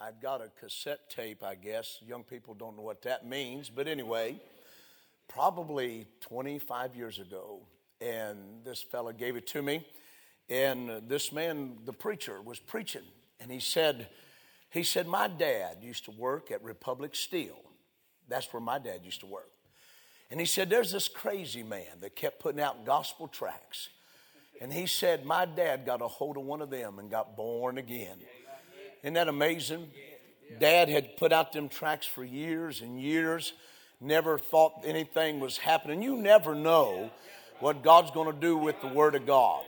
I've got a cassette tape, I guess. Young people don't know what that means. But anyway, probably 25 years ago. And this fella gave it to me. And this man, the preacher, was preaching. And he said, my dad used to work at Republic Steel. That's where my dad used to work. And he said, there's this crazy man that kept putting out gospel tracts. And he said, my dad got a hold of one of them and got born again. Isn't that amazing? Dad had put out them tracts for years and years, never thought anything was happening. You never know what God's going to do with the Word of God.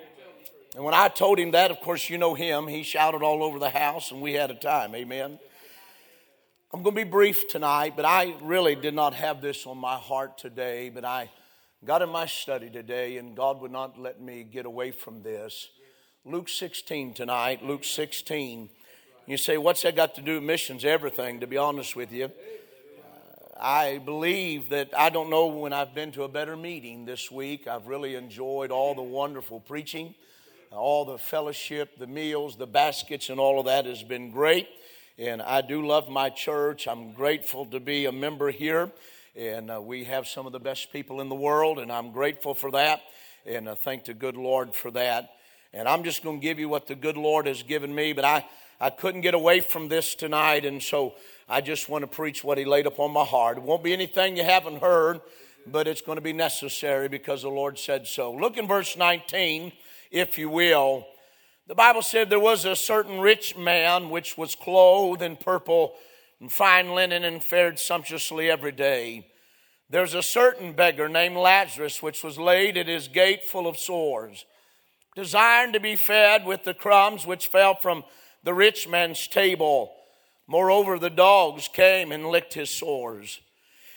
And when I told him that, of course, you know him. He shouted all over the house, and we had a time. Amen. I'm going to be brief tonight, but I really did not have this on my heart today. But I got in my study today, and God would not let me get away from this. Luke 16 tonight, Luke 16. You say, what's that got to do with missions? Everything, to be honest with you. I believe that, I don't know when I've been to a better meeting this week. I've really enjoyed all the wonderful preaching. All the fellowship, the meals, the baskets, and all of that has been great. And I do love my church. I'm grateful to be a member here. And we have some of the best people in the world, and I'm grateful for that. And I thank the good Lord for that. And I'm just going to give you what the good Lord has given me. But I couldn't get away from this tonight, and so I just want to preach what He laid upon my heart. It won't be anything you haven't heard, but it's going to be necessary because the Lord said so. Look in verse 19. If you will. The Bible said there was a certain rich man which was clothed in purple and fine linen and fared sumptuously every day. There's a certain beggar named Lazarus which was laid at his gate full of sores, desiring to be fed with the crumbs which fell from the rich man's table. Moreover, the dogs came and licked his sores.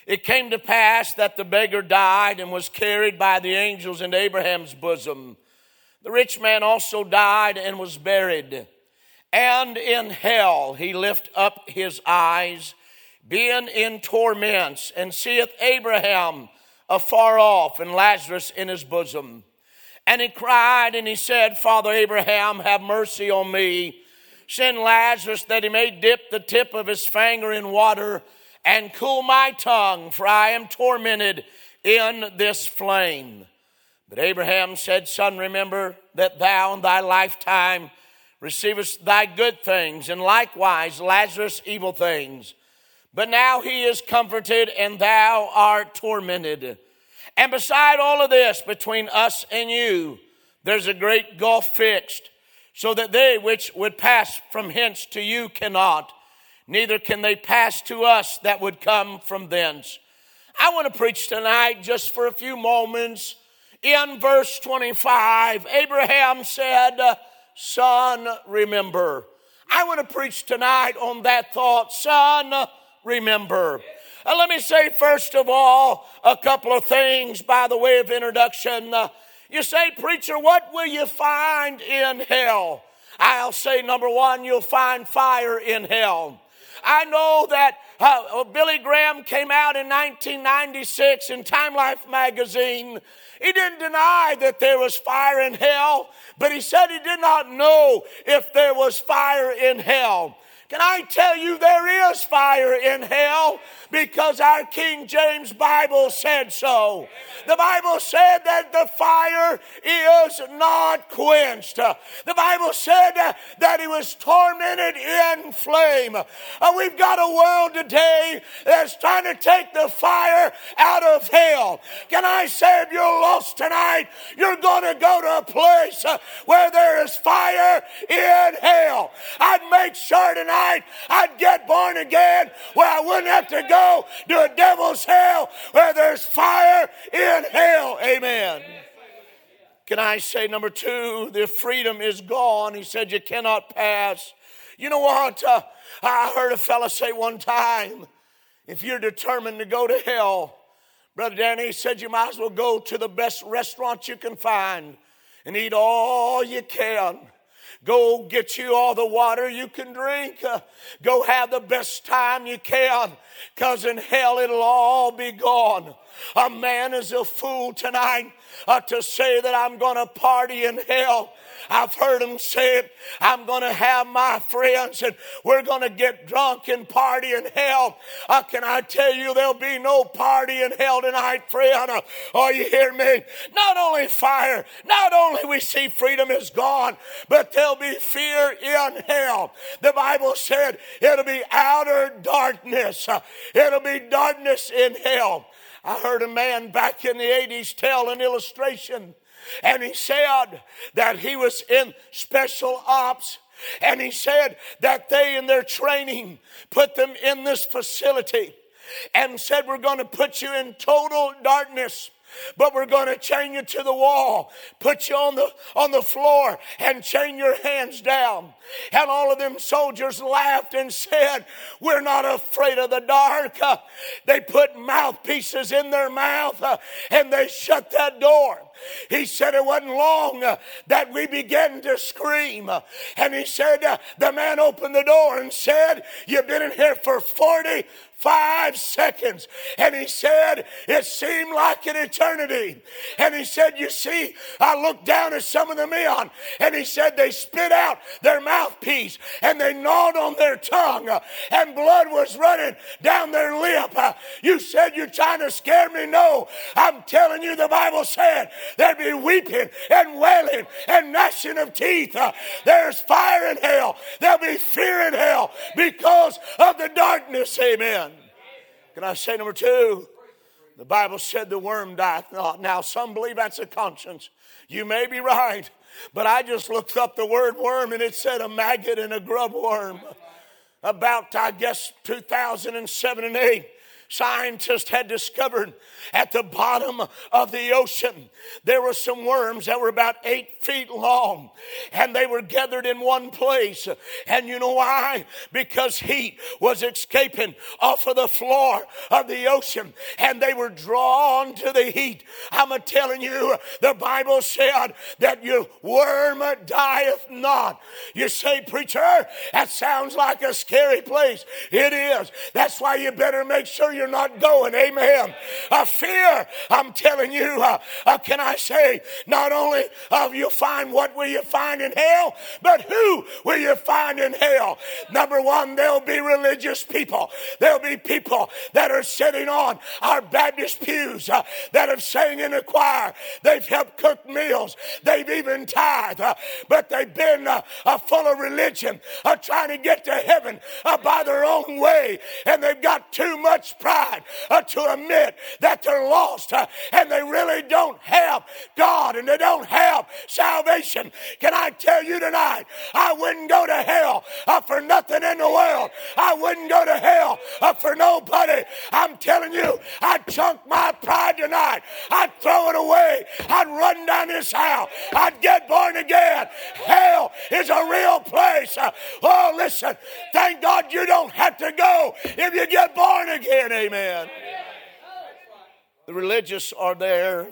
It came to pass that the beggar died and was carried by the angels into Abraham's bosom. The rich man also died and was buried. And in hell he lift up his eyes, being in torments, and seeth Abraham afar off and Lazarus in his bosom. And he cried and he said, Father Abraham, have mercy on me. Send Lazarus that he may dip the tip of his finger in water and cool my tongue, for I am tormented in this flame. But Abraham said, Son, remember that thou in thy lifetime receivest thy good things, and likewise Lazarus evil things. But now he is comforted, and thou art tormented. And beside all of this, between us and you, there's a great gulf fixed, so that they which would pass from hence to you cannot, neither can they pass to us that would come from thence. I want to preach tonight just for a few moments. In verse 25, Abraham said, Son, remember. I want to preach tonight on that thought, Son, remember. Let me say, first of all, a couple of things by the way of introduction. You say, preacher, what will you find in hell? I'll say, number one, you'll find fire in hell. I know that Billy Graham came out in 1996 in Time Life magazine. He didn't deny that there was fire in hell, but he said he did not know if there was fire in hell. Can I tell you there is fire in hell because our King James Bible said so. The Bible said that the fire is not quenched. The Bible said that he was tormented in flame. We've got a world today that's trying to take the fire out of hell. Can I say if you're lost tonight, you're going to go to a place where there is fire in hell. I'd make sure tonight I'd get born again where I wouldn't have to go to a devil's hell where there's fire in hell. Amen. Can I say number two, the freedom is gone. He said you cannot pass. You know what? I heard a fella say one time, if you're determined to go to hell, Brother Danny, he said you might as well go to the best restaurant you can find and eat all you can. Go get you all the water you can drink. Go have the best time you can, because in hell it'll all be gone. A man is a fool tonight to say that I'm going to party in hell. I've heard him say it. I'm going to have my friends and we're going to get drunk and party in hell. Can I tell you there'll be no party in hell tonight, friend? You hear me? Not only fire, not only we see freedom is gone, but there'll be fear in hell. The Bible said it'll be outer darkness. It'll be darkness in hell. I heard a man back in the 80s tell an illustration, and he said that he was in special ops, and he said that they in their training put them in this facility and said, we're going to put you in total darkness, but we're going to chain you to the wall, put you on the floor, and chain your hands down. And all of them soldiers laughed and said, we're not afraid of the dark. They put mouthpieces in their mouth and they shut that door. He said it wasn't long that we began to scream. And he said, the man opened the door and said, you've been in here for 45 seconds. And he said, it seemed like an eternity. And he said, you see, I looked down at some of the men. And he said, they spit out their mouthpiece and they gnawed on their tongue and blood was running down their lip. You said, you're trying to scare me? No, I'm telling you, the Bible said, there'd be weeping and wailing and gnashing of teeth. There's fire in hell. There'll be fear in hell because of the darkness. Amen. Can I say number two? The Bible said the worm dieth not. Now some believe that's a conscience. You may be right, but I just looked up the word worm and it said a maggot and a grub worm. About, I guess, 2007 and 8. Scientists had discovered at the bottom of the ocean there were some worms that were about 8 feet long, and they were gathered in one place. And you know why? Because heat was escaping off of the floor of the ocean, and they were drawn to the heat. I'm telling you, the Bible said that your worm dieth not. You say, preacher, that sounds like a scary place. It is. That's why you better make sure you're not going. Amen. Fear, I'm telling you, can I say, not only you'll find what will you find in hell, but who will you find in hell? Number one, there'll be religious people. There'll be people that are sitting on our Baptist pews, that have sang in the choir. They've helped cook meals. They've even tithed, but they've been full of religion, trying to get to heaven by their own way, and they've got too much pride to admit that they're lost and they really don't have God and they don't have salvation. Can I tell you tonight, I wouldn't go to hell for nothing in the world. I wouldn't go to hell for nobody. I'm telling you, I'd chunk my pride tonight. I'd throw it away. I'd run down this aisle. I'd get born again. Hell is a real place. Listen, thank God you don't have to go if you get born again. Amen. The religious are there.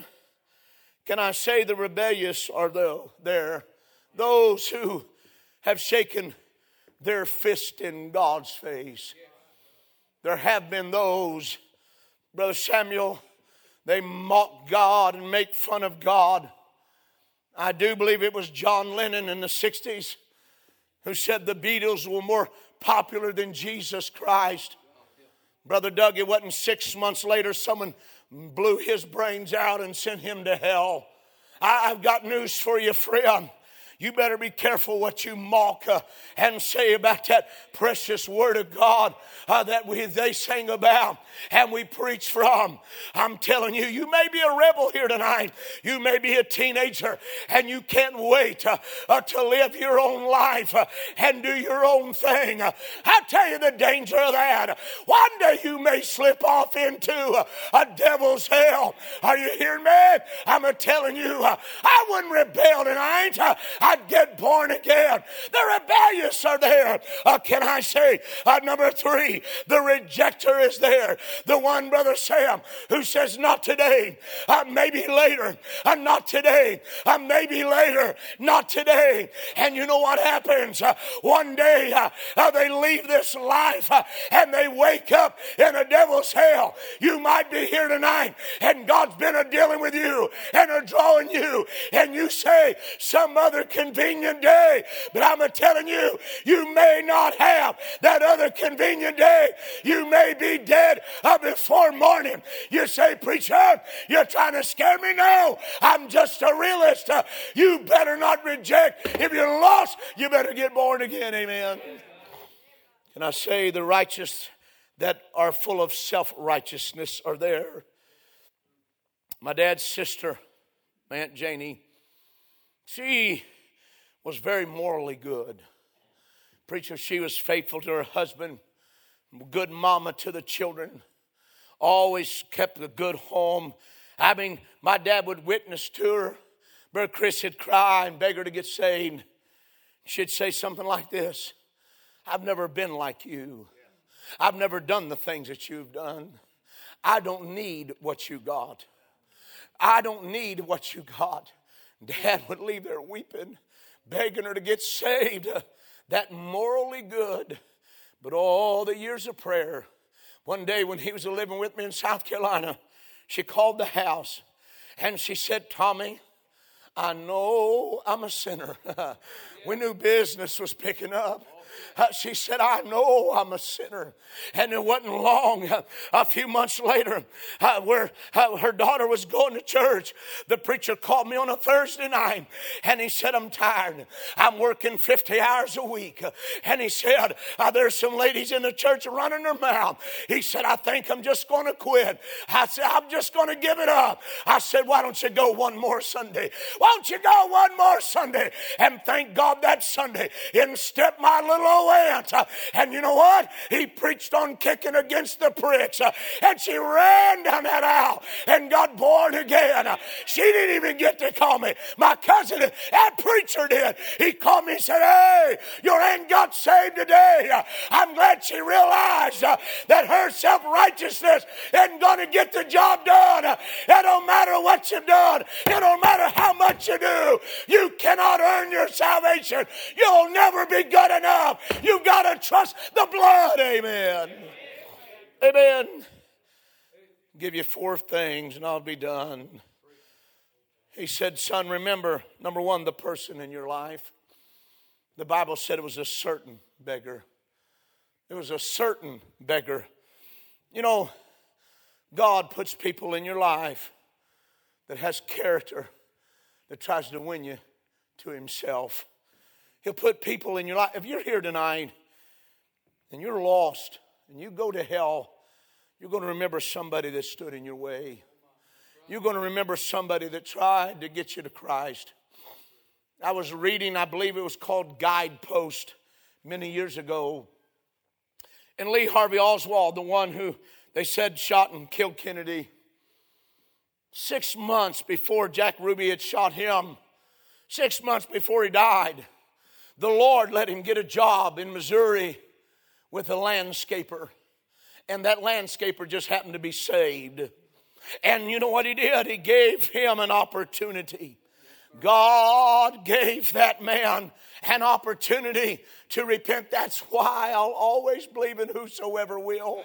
Can I say the rebellious are there? Those who have shaken their fist in God's face. There have been those, Brother Samuel, they mock God and make fun of God. I do believe it was John Lennon in the 60s who said the Beatles were more popular than Jesus Christ. Brother Doug, it wasn't 6 months later someone blew his brains out and sent him to hell. I've got news for you, friend. You better be careful what you mock and say about that precious word of God that they sang about and we preach from. I'm telling you, you may be a rebel here tonight. You may be a teenager and you can't wait to live your own life and do your own thing. I tell you the danger of that. One day you may slip off into a devil's hell. Are you hearing me? I'm telling you, I wouldn't rebel tonight. I I'd get born again. The rebellious are there. Can I say, number three, the rejecter is there. The one, Brother Sam, who says, not today, maybe later, not today, maybe later, not today. And you know what happens? One day they leave this life and they wake up in a devil's hell. You might be here tonight and God's been dealing with you and are drawing you, and you say some other convenient day, but I'm telling you, you may not have that other convenient day. You may be dead before morning. You say, preacher, you're trying to scare me? No, I'm just a realist. You better not reject. If you're lost, you better get born again. Amen. Can I say the righteous that are full of self-righteousness are there? My dad's sister, my Aunt Janie, she was very morally good. Preacher, she was faithful to her husband, good mama to the children, always kept a good home. I mean, my dad would witness to her. Brother Chris would cry and beg her to get saved. She'd say something like this: I've never been like you. I've never done the things that you've done. I don't need what you got. I don't need what you got. Dad would leave there weeping, begging her to get saved. That morally good, but all the years of prayer. One day when he was living with me in South Carolina, she called the house and she said, Tommy, I know I'm a sinner. We knew business was picking up. She said, I know I'm a sinner. And it wasn't long, a few months later, where her daughter was going to church. The preacher called me on a Thursday night, and he said, I'm tired. I'm working 50 hours a week. And he said, there's some ladies in the church running their mouth. He said, I think I'm just going to quit. I said, I'm just going to give it up. I said, why don't you go one more Sunday? Why don't you go one more Sunday? And thank God that Sunday, in stepped my little old aunt. And you know what? He preached on kicking against the pricks. And she ran down that aisle and got born again. She didn't even get to call me. My cousin, that preacher did. He called me and said, hey, your aunt got saved today. I'm glad she realized that her self-righteousness isn't going to get the job done. It don't matter what you've done. It don't matter how much you do. You cannot earn your salvation. You'll never be good enough. You've got to trust the blood. Amen. Amen. I'll give you four things and I'll be done. He said, son, remember, number one, the person in your life. The Bible said it was a certain beggar. It was a certain beggar. You know, God puts people in your life that has character, that tries to win you to himself. He'll put people in your life. If you're here tonight and you're lost and you go to hell, you're going to remember somebody that stood in your way. You're going to remember somebody that tried to get you to Christ. I was reading, I believe it was called Guidepost many years ago. And Lee Harvey Oswald, the one who they said shot and killed Kennedy, 6 months before Jack Ruby had shot him, 6 months before he died, the Lord let him get a job in Missouri with a landscaper. And that landscaper just happened to be saved. And you know what he did? He gave him an opportunity. God gave that man an opportunity to repent. That's why I'll always believe in whosoever will.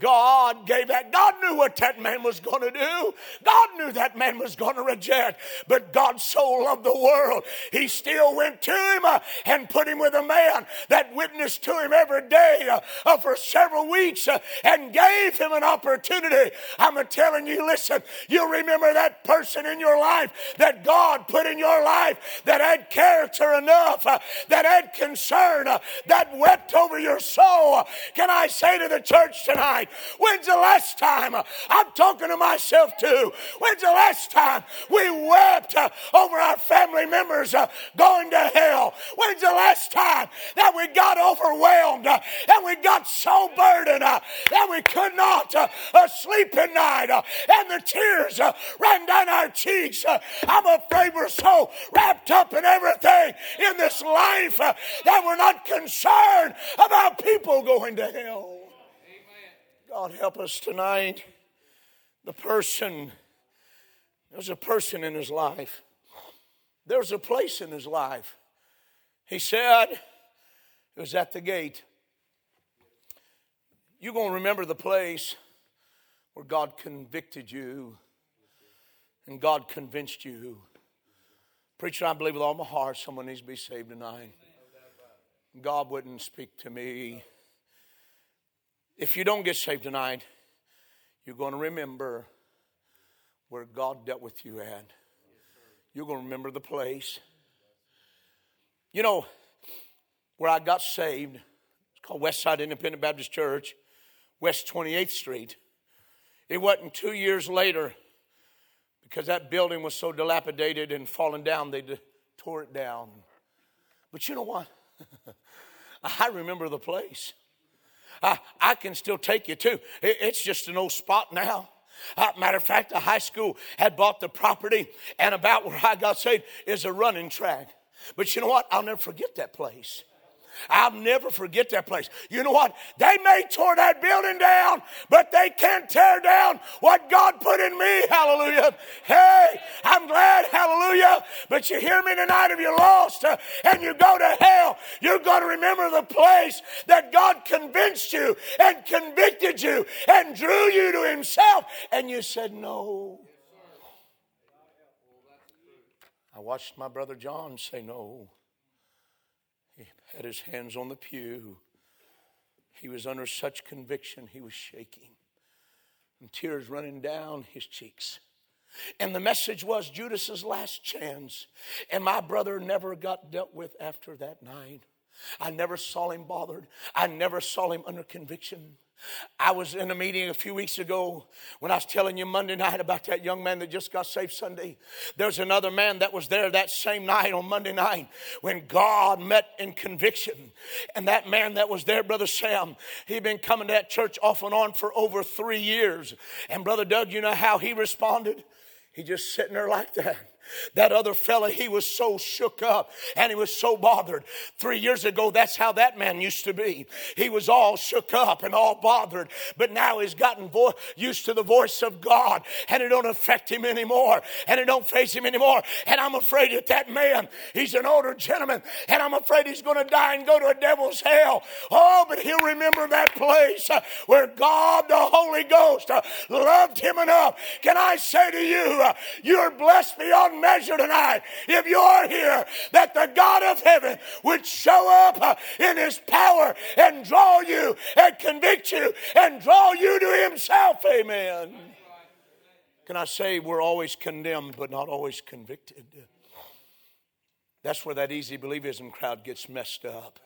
God gave that. God knew what that man was going to do. God knew that man was going to reject. But God so loved the world, he still went to him and put him with a man that witnessed to him every day for several weeks and gave him an opportunity. I'm telling you, listen, you'll remember that person in your life that God put in your life that had character enough, that had concern, that wept over your soul. Can I say to the church tonight, when's the last time, I'm talking to myself too, when's the last time we wept over our family members going to hell? When's When's the last time that we got overwhelmed, that we got so burdened, that we could not sleep at night, and the tears ran down our cheeks? I'm afraid we're so wrapped up in everything in this life that we're not concerned about people going to hell. God help us tonight. There's a person in his life. There's a place in his life. He said, it was at the gate. You're going to remember the place where God convicted you and God convinced you. Preacher, I believe with all my heart someone needs to be saved tonight. God wouldn't speak to me. If you don't get saved tonight, you're going to remember where God dealt with you at. You're going to remember the place. You know, where I got saved, it's called Westside Independent Baptist Church, West 28th Street. It wasn't 2 years later, because that building was so dilapidated and fallen down, they tore it down. But you know what? I remember the place. I can still take you too. It's just an old spot now. Matter of fact, the high school had bought the property, and about where I got saved is a running track. But you know what? I'll never forget that place. I'll never forget that place. You know what? They may tore that building down, but they can't tear down what God put in me. Hallelujah. Hey, I'm glad. Hallelujah. But you hear me tonight, if you're lost and you go to hell, you're going to remember the place that God convinced you and convicted you and drew you to himself. And you said no. I watched my brother John say no. He had his hands on the pew. He was under such conviction, he was shaking, and tears running down his cheeks. And the message was Judas's last chance. And my brother never got dealt with after that night. I never saw him bothered. I never saw him under conviction. I was in a meeting a few weeks ago when I was telling you Monday night about that young man that just got saved Sunday. There's another man that was there that same night on Monday night when God met in conviction. And that man that was there, Brother Sam, he'd been coming to that church off and on for over 3 years. And Brother Doug, you know how he responded? He just sitting there like that. That other fella, he was so shook up and he was so bothered. 3 years ago, that's how that man used to be. He was all shook up and all bothered, but now he's gotten used to the voice of God, and it don't affect him anymore, and it don't faze him anymore. And I'm afraid that that man, he's an older gentleman, and I'm afraid he's going to die and go to a devil's hell. Oh, but he'll remember that place where God, the Holy Ghost, loved him enough. Can I say to you, you're blessed beyond measure tonight if you are here, that the God of heaven would show up in his power and draw you and convict you and draw you to himself. Amen. Can I say we're always condemned but not always convicted? That's where that easy believism crowd gets messed up.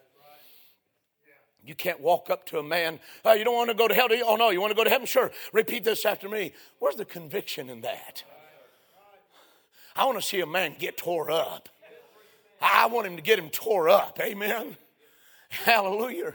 You can't walk up to a man, oh, you don't want to go to hell, do you? Oh no, you want to go to heaven? Sure, repeat this after me. Where's the conviction in that? I want to see a man get tore up. I want him to get him tore up. Amen. Hallelujah.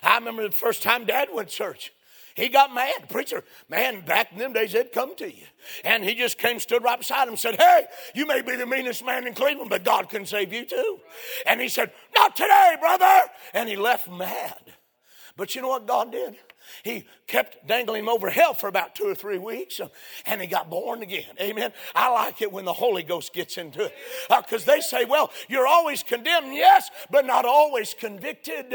I remember the first time Dad went to church. He got mad. Preacher, man, back in them days, they'd come to you. And he just came, stood right beside him and said, hey, you may be the meanest man in Cleveland, but God can save you too. And he said, not today, brother. And he left mad. But you know what God did? He kept dangling him over hell for about 2 or 3 weeks, and he got born again. Amen. I like it when the Holy Ghost gets into it, because they say, well, you're always condemned, yes, but not always convicted.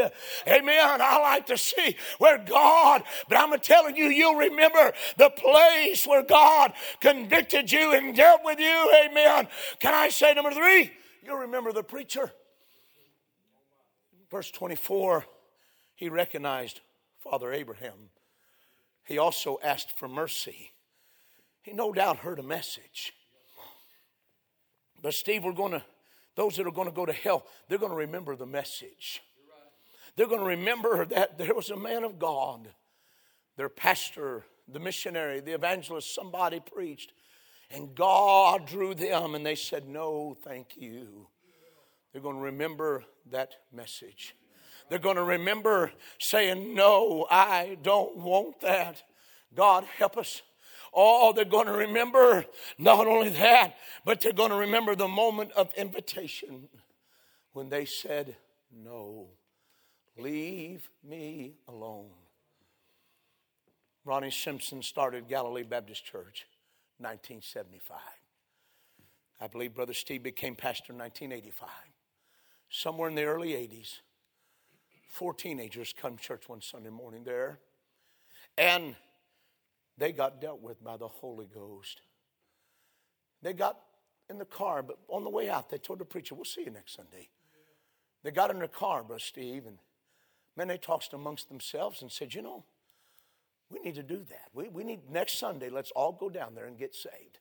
Amen. I like to see where God, but I'm telling you, you'll remember the place where God convicted you and dealt with you. Amen. Can I say number 3? You'll remember the preacher. Verse 24, he recognized Father Abraham. He also asked for mercy. He no doubt heard a message. But Steve, those that are going to go to hell, they're going to remember the message. They're going to remember that there was a man of God. Their pastor, the missionary, the evangelist, somebody preached. And God drew them, and they said, no, thank you. They're going to remember that message. They're going to remember saying, no, I don't want that. God, help us. Oh, they're going to remember not only that, but they're going to remember the moment of invitation when they said, no, leave me alone. Ronnie Simpson started Galilee Baptist Church, 1975. I believe Brother Steve became pastor in 1985. Somewhere in the early 80s, 4 teenagers come to church one Sunday morning there, and they got dealt with by the Holy Ghost. They got in the car, but on the way out, they told the preacher, we'll see you next Sunday. They got in their car, Brother Steve, and man, they talked amongst themselves and said, you know, we need to do that. We need next Sunday, let's all go down there and get saved.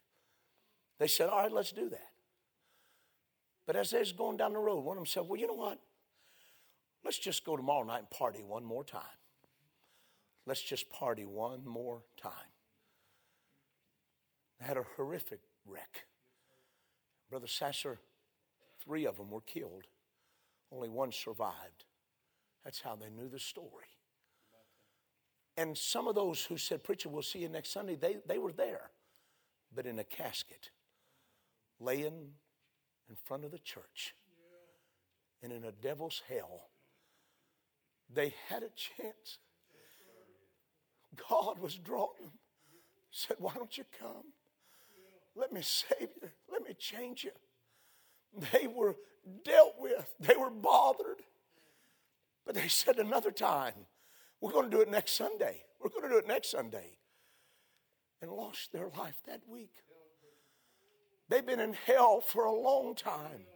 They said, all right, let's do that. But as they was going down the road, one of them said, well, you know what? Let's just go tomorrow night and party one more time. Let's just party one more time. They had a horrific wreck. Brother Sasser, 3 of them were killed. Only 1 survived. That's how they knew the story. And some of those who said, preacher, we'll see you next Sunday, they were there, but in a casket, laying in front of the church, and in a devil's hell. They had a chance. God was drawing them. He said, why don't you come? Let me save you. Let me change you. They were dealt with. They were bothered. But they said another time, we're going to do it next Sunday. We're going to do it next Sunday. And lost their life that week. They've been in hell for a long time.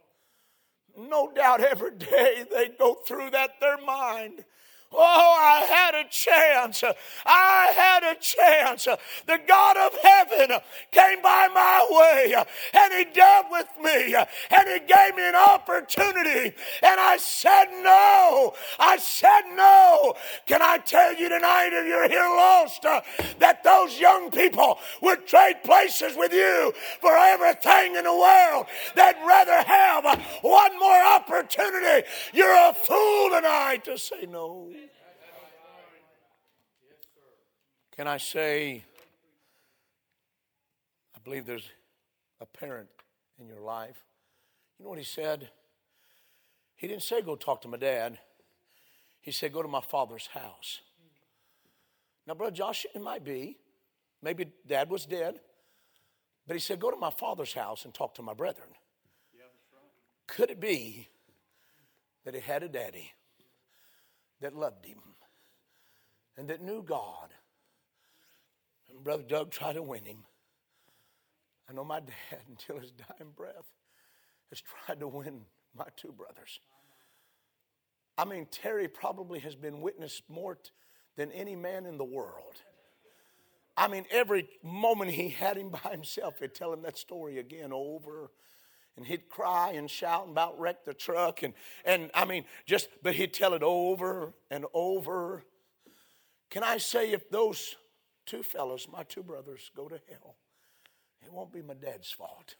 No doubt every day they go through that, their mind. Oh, I had a chance. I had a chance. The God of heaven came by my way, and he dealt with me, and he gave me an opportunity, and I said no. I said no. Can I tell you tonight, if you're here lost, that those young people would trade places with you for everything in the world. They'd rather have one more opportunity. You're a fool tonight to say no. Can I say, I believe there's a parent in your life. You know what he said? He didn't say, go talk to my dad. He said, go to my father's house. Now, Brother Josh, it might be. Maybe dad was dead. But he said, go to my father's house and talk to my brethren. Yeah, that's right. Could it be that he had a daddy that loved him and that knew God? And Brother Doug tried to win him. I know my dad, until his dying breath, has tried to win my 2 brothers. I mean, Terry probably has been witnessed more than any man in the world. I mean, every moment he had him by himself, he'd tell him that story again over. And he'd cry and shout and about wreck the truck. And I mean, just, but he'd tell it over and over. Can I say, if those 2 fellows, my 2 brothers, go to hell, it won't be my dad's fault.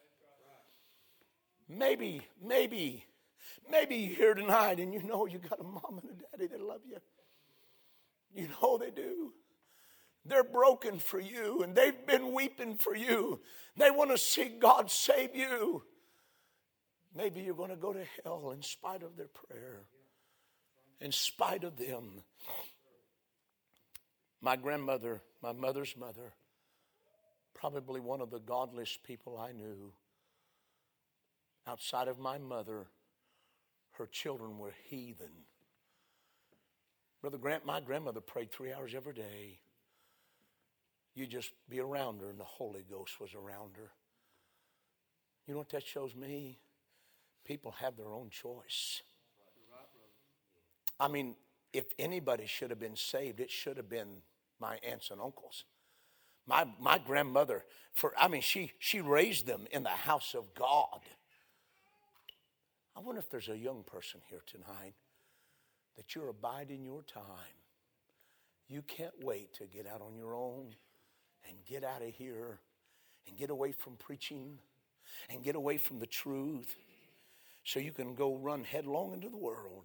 Maybe you're here tonight and you know you got a mom and a daddy that love you. You know they do. They're broken for you and they've been weeping for you. They want to see God save you. Maybe you're going to go to hell in spite of their prayer, in spite of them. My grandmother, my mother's mother, probably one of the godliest people I knew. Outside of my mother, her children were heathen. Brother Grant, my grandmother prayed 3 hours every day. You just be around her, and the Holy Ghost was around her. You know what that shows me? People have their own choice. I mean, if anybody should have been saved, it should have been my aunts and uncles. My grandmother, she raised them in the house of God. I wonder if there's a young person here tonight that you're abiding your time. You can't wait to get out on your own and get out of here and get away from preaching and get away from the truth. so you can go run headlong into the world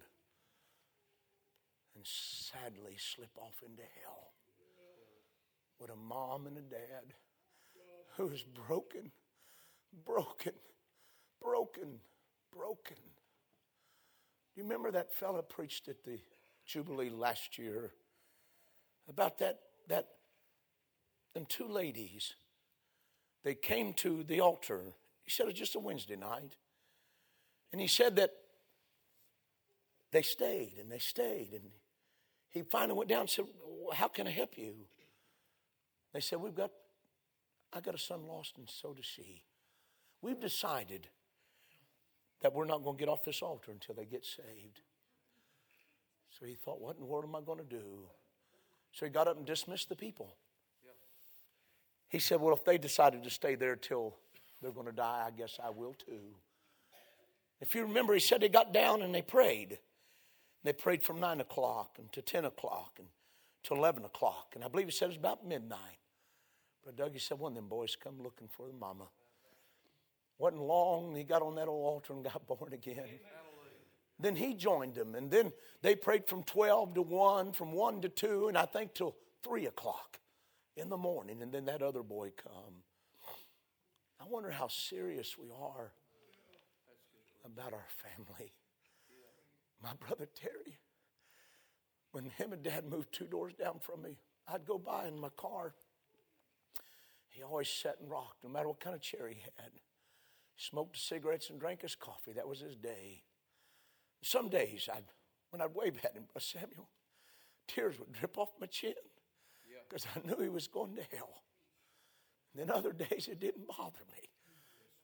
and sadly slip off into hell with a mom and a dad who's broken, broken, broken, broken. Do you remember that fella preached at the Jubilee last year about them two ladies? They came to the altar. He said it was just a Wednesday night. And he said that they stayed and they stayed. And he finally went down and said, "How can I help you?" They said, I got a son lost and so does she. We've decided that we're not going to get off this altar until they get saved. So he thought, what in the world am I going to do? So he got up and dismissed the people. He said, well, if they decided to stay there till they're going to die, I guess I will too. If you remember, he said they got down and they prayed. They prayed from 9 o'clock and to 10 o'clock and to 11 o'clock. And I believe he said it was about midnight. But Dougie said, one of them boys come looking for the mama. Wasn't long, he got on that old altar and got born again. Amen. Then he joined them. And then they prayed from 12 to 1, from 1 to 2, and I think till 3 o'clock in the morning. And then that other boy come. I wonder how serious we are about our family. My brother Terry, when him and Dad moved two doors down from me, I'd go by in my car. He always sat and rocked, no matter what kind of chair he had. He smoked cigarettes and drank his coffee. That was his day. Some days, when I'd wave at him, Brother Samuel, tears would drip off my chin because I knew he was going to hell. And then other days, it didn't bother me.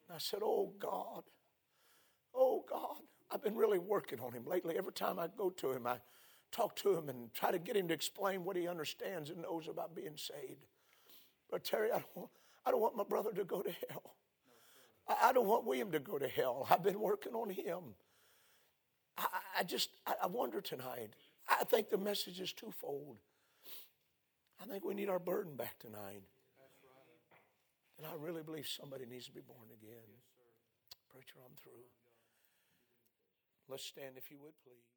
And I said, Oh, God, I've been really working on him lately. Every time I go to him, I talk to him and try to get him to explain what he understands and knows about being saved. But Terry, I don't want my brother to go to hell. I don't want William to go to hell. I've been working on him. I wonder tonight. I think the message is twofold. I think we need our burden back tonight. And I really believe somebody needs to be born again. Preacher, I'm through. Let's stand if you would, please.